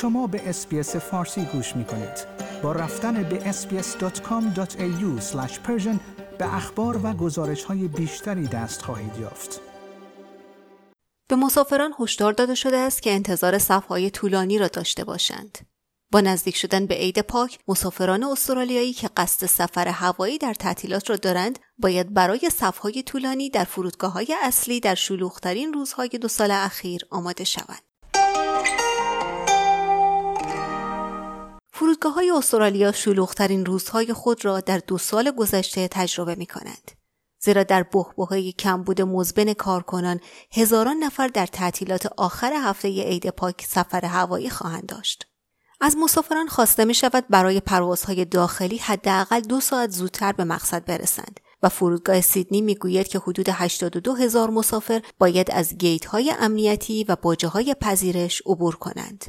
شما به اس‌بی‌اس فارسی گوش می‌کنید. با رفتن به sbs.com.au/persian به اخبار و گزارش‌های بیشتری دست خواهید یافت. به مسافران هشدار داده شده است که انتظار صف‌های طولانی را داشته باشند. با نزدیک شدن به عید پاک، مسافران استرالیایی که قصد سفر هوایی در تعطیلات را دارند، باید برای صف‌های طولانی در فرودگاه‌های اصلی در شلوغ‌ترین روزهای 2 سال اخیر آماده شوند. فرودگاه‌های استرالیا شلوغ‌ترین روزهای خود را در 2 سال گذشته تجربه می‌کنند. زیرا در بحبوحه‌ی کمبود مزمن کارکنان، هزاران نفر در تعطیلات آخر هفته عید پاک سفر هوایی خواهند داشت. از مسافران خواسته می‌شود برای پروازهای داخلی حداقل 2 ساعت زودتر به مقصد برسند و فرودگاه سیدنی می‌گوید که حدود 82,000 مسافر باید از گیت‌های امنیتی و باجه‌های پذیرش عبور کنند.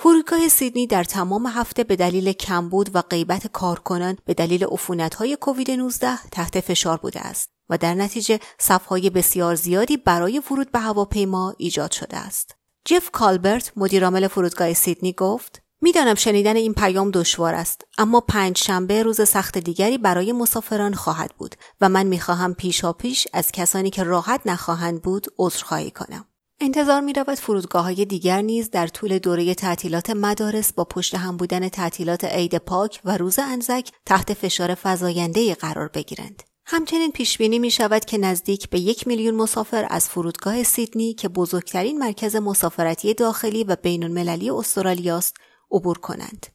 فرودگاه سیدنی در تمام هفته به دلیل کمبود و غیبت کارکنان به دلیل عفونت‌های کووید 19 تحت فشار بوده است و در نتیجه صف‌های بسیار زیادی برای ورود به هواپیما ایجاد شده است. جف کالبرت، مدیرعامل فرودگاه سیدنی گفت: میدانم شنیدن این پیام دشوار است، اما 5 شنبه روز سخت دیگری برای مسافران خواهد بود و من می‌خواهم پیشاپیش از کسانی که راحت نخواهند بود عذرخواهی کنم. انتظار می‌رود فرودگاه‌های دیگر نیز در طول دوره تعطیلات مدارس با پشت هم بودن تعطیلات عید پاک و روز انزک تحت فشار فزاینده‌ای قرار بگیرند. همچنین پیشبینی می‌شود که نزدیک به 1,000,000 مسافر از فرودگاه سیدنی که بزرگترین مرکز مسافرتی داخلی و بین‌المللی استرالیاست، عبور کنند.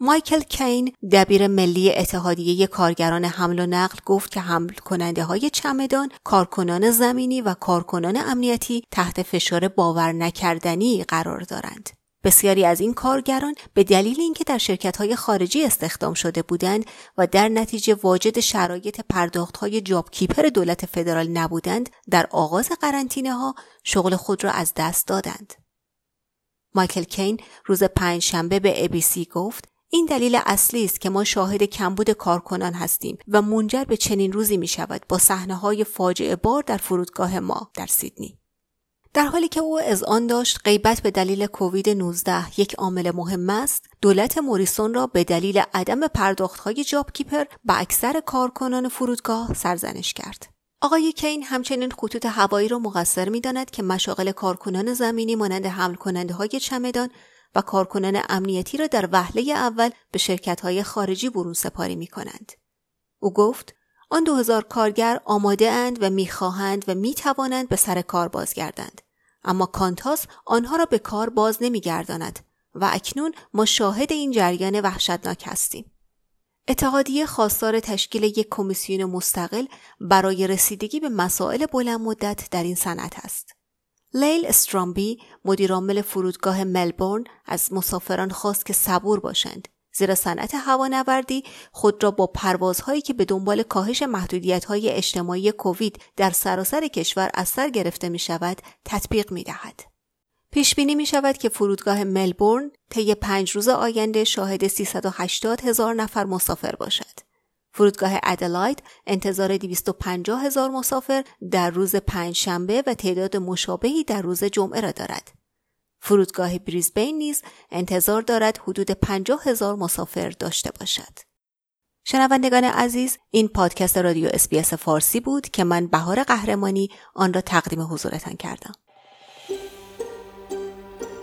مایکل کین، دبیر ملی اتحادیه کارگران حمل و نقل گفت که حمل کننده های چمدان، کارکنان زمینی و کارکنان امنیتی تحت فشار باور نکردنی قرار دارند. بسیاری از این کارگران به دلیل اینکه در شرکت های خارجی استخدام شده بودند و در نتیجه واجد شرایط پرداخت های جاب کیپر دولت فدرال نبودند، در آغاز قرنطینه ها شغل خود را از دست دادند. مایکل کین روز 5 شنبه به ABC گفت: این دلیل اصلی است که ما شاهد کمبود کارکنان هستیم و منجر به چنین روزی می شود با صحنه‌های فاجعه بار در فرودگاه ما در سیدنی. در حالی که او اذعان داشت غیبت به دلیل کووید 19 یک عامل مهم است، دولت موریسون را به دلیل عدم پرداخت‌های جاب کیپر به اکثر کارکنان فرودگاه سرزنش کرد. آقای کین همچنین خطوط هوایی را مقصر می‌داند که مشاغل کارکنان زمینی مانند حمل کننده‌های چمدان و کارکنان امنیتی را در وهله اول به شرکت‌های خارجی برون سپاری می‌کنند. او گفت: آن 2,000 کارگر آماده اند و می‌خواهند و می‌توانند به سر کار بازگردند، اما کانتاس آنها را به کار باز نمی‌گرداند و اکنون ما شاهد این جریان وحشتناک هستیم. اتحادیه خواستار تشکیل یک کمیسیون مستقل برای رسیدگی به مسائل بلند مدت در این صنعت است. لیل استرومبی، مدیرعامل فرودگاه ملبورن، از مسافران خواست که صبور باشند، زیرا صنعت هوانوردی خود را با پروازهایی که به دنبال کاهش محدودیت‌های اجتماعی کووید در سراسر کشور از سر گرفته می‌شود، تطبیق می‌دهد. پیشبینی می شود که فرودگاه ملبورن طی 5 روز آینده شاهد 380,000 نفر مسافر باشد. فرودگاه ادلاید انتظار 250,000 مسافر در روز 5 شنبه و تعداد مشابهی در روز جمعه را دارد. فرودگاه بریزبین نیز انتظار دارد حدود 50,000 مسافر داشته باشد. شنوندگان عزیز، این پادکست رادیو SBS فارسی بود که من بهار قهرمانی آن را تقدیم حضورتان کردم.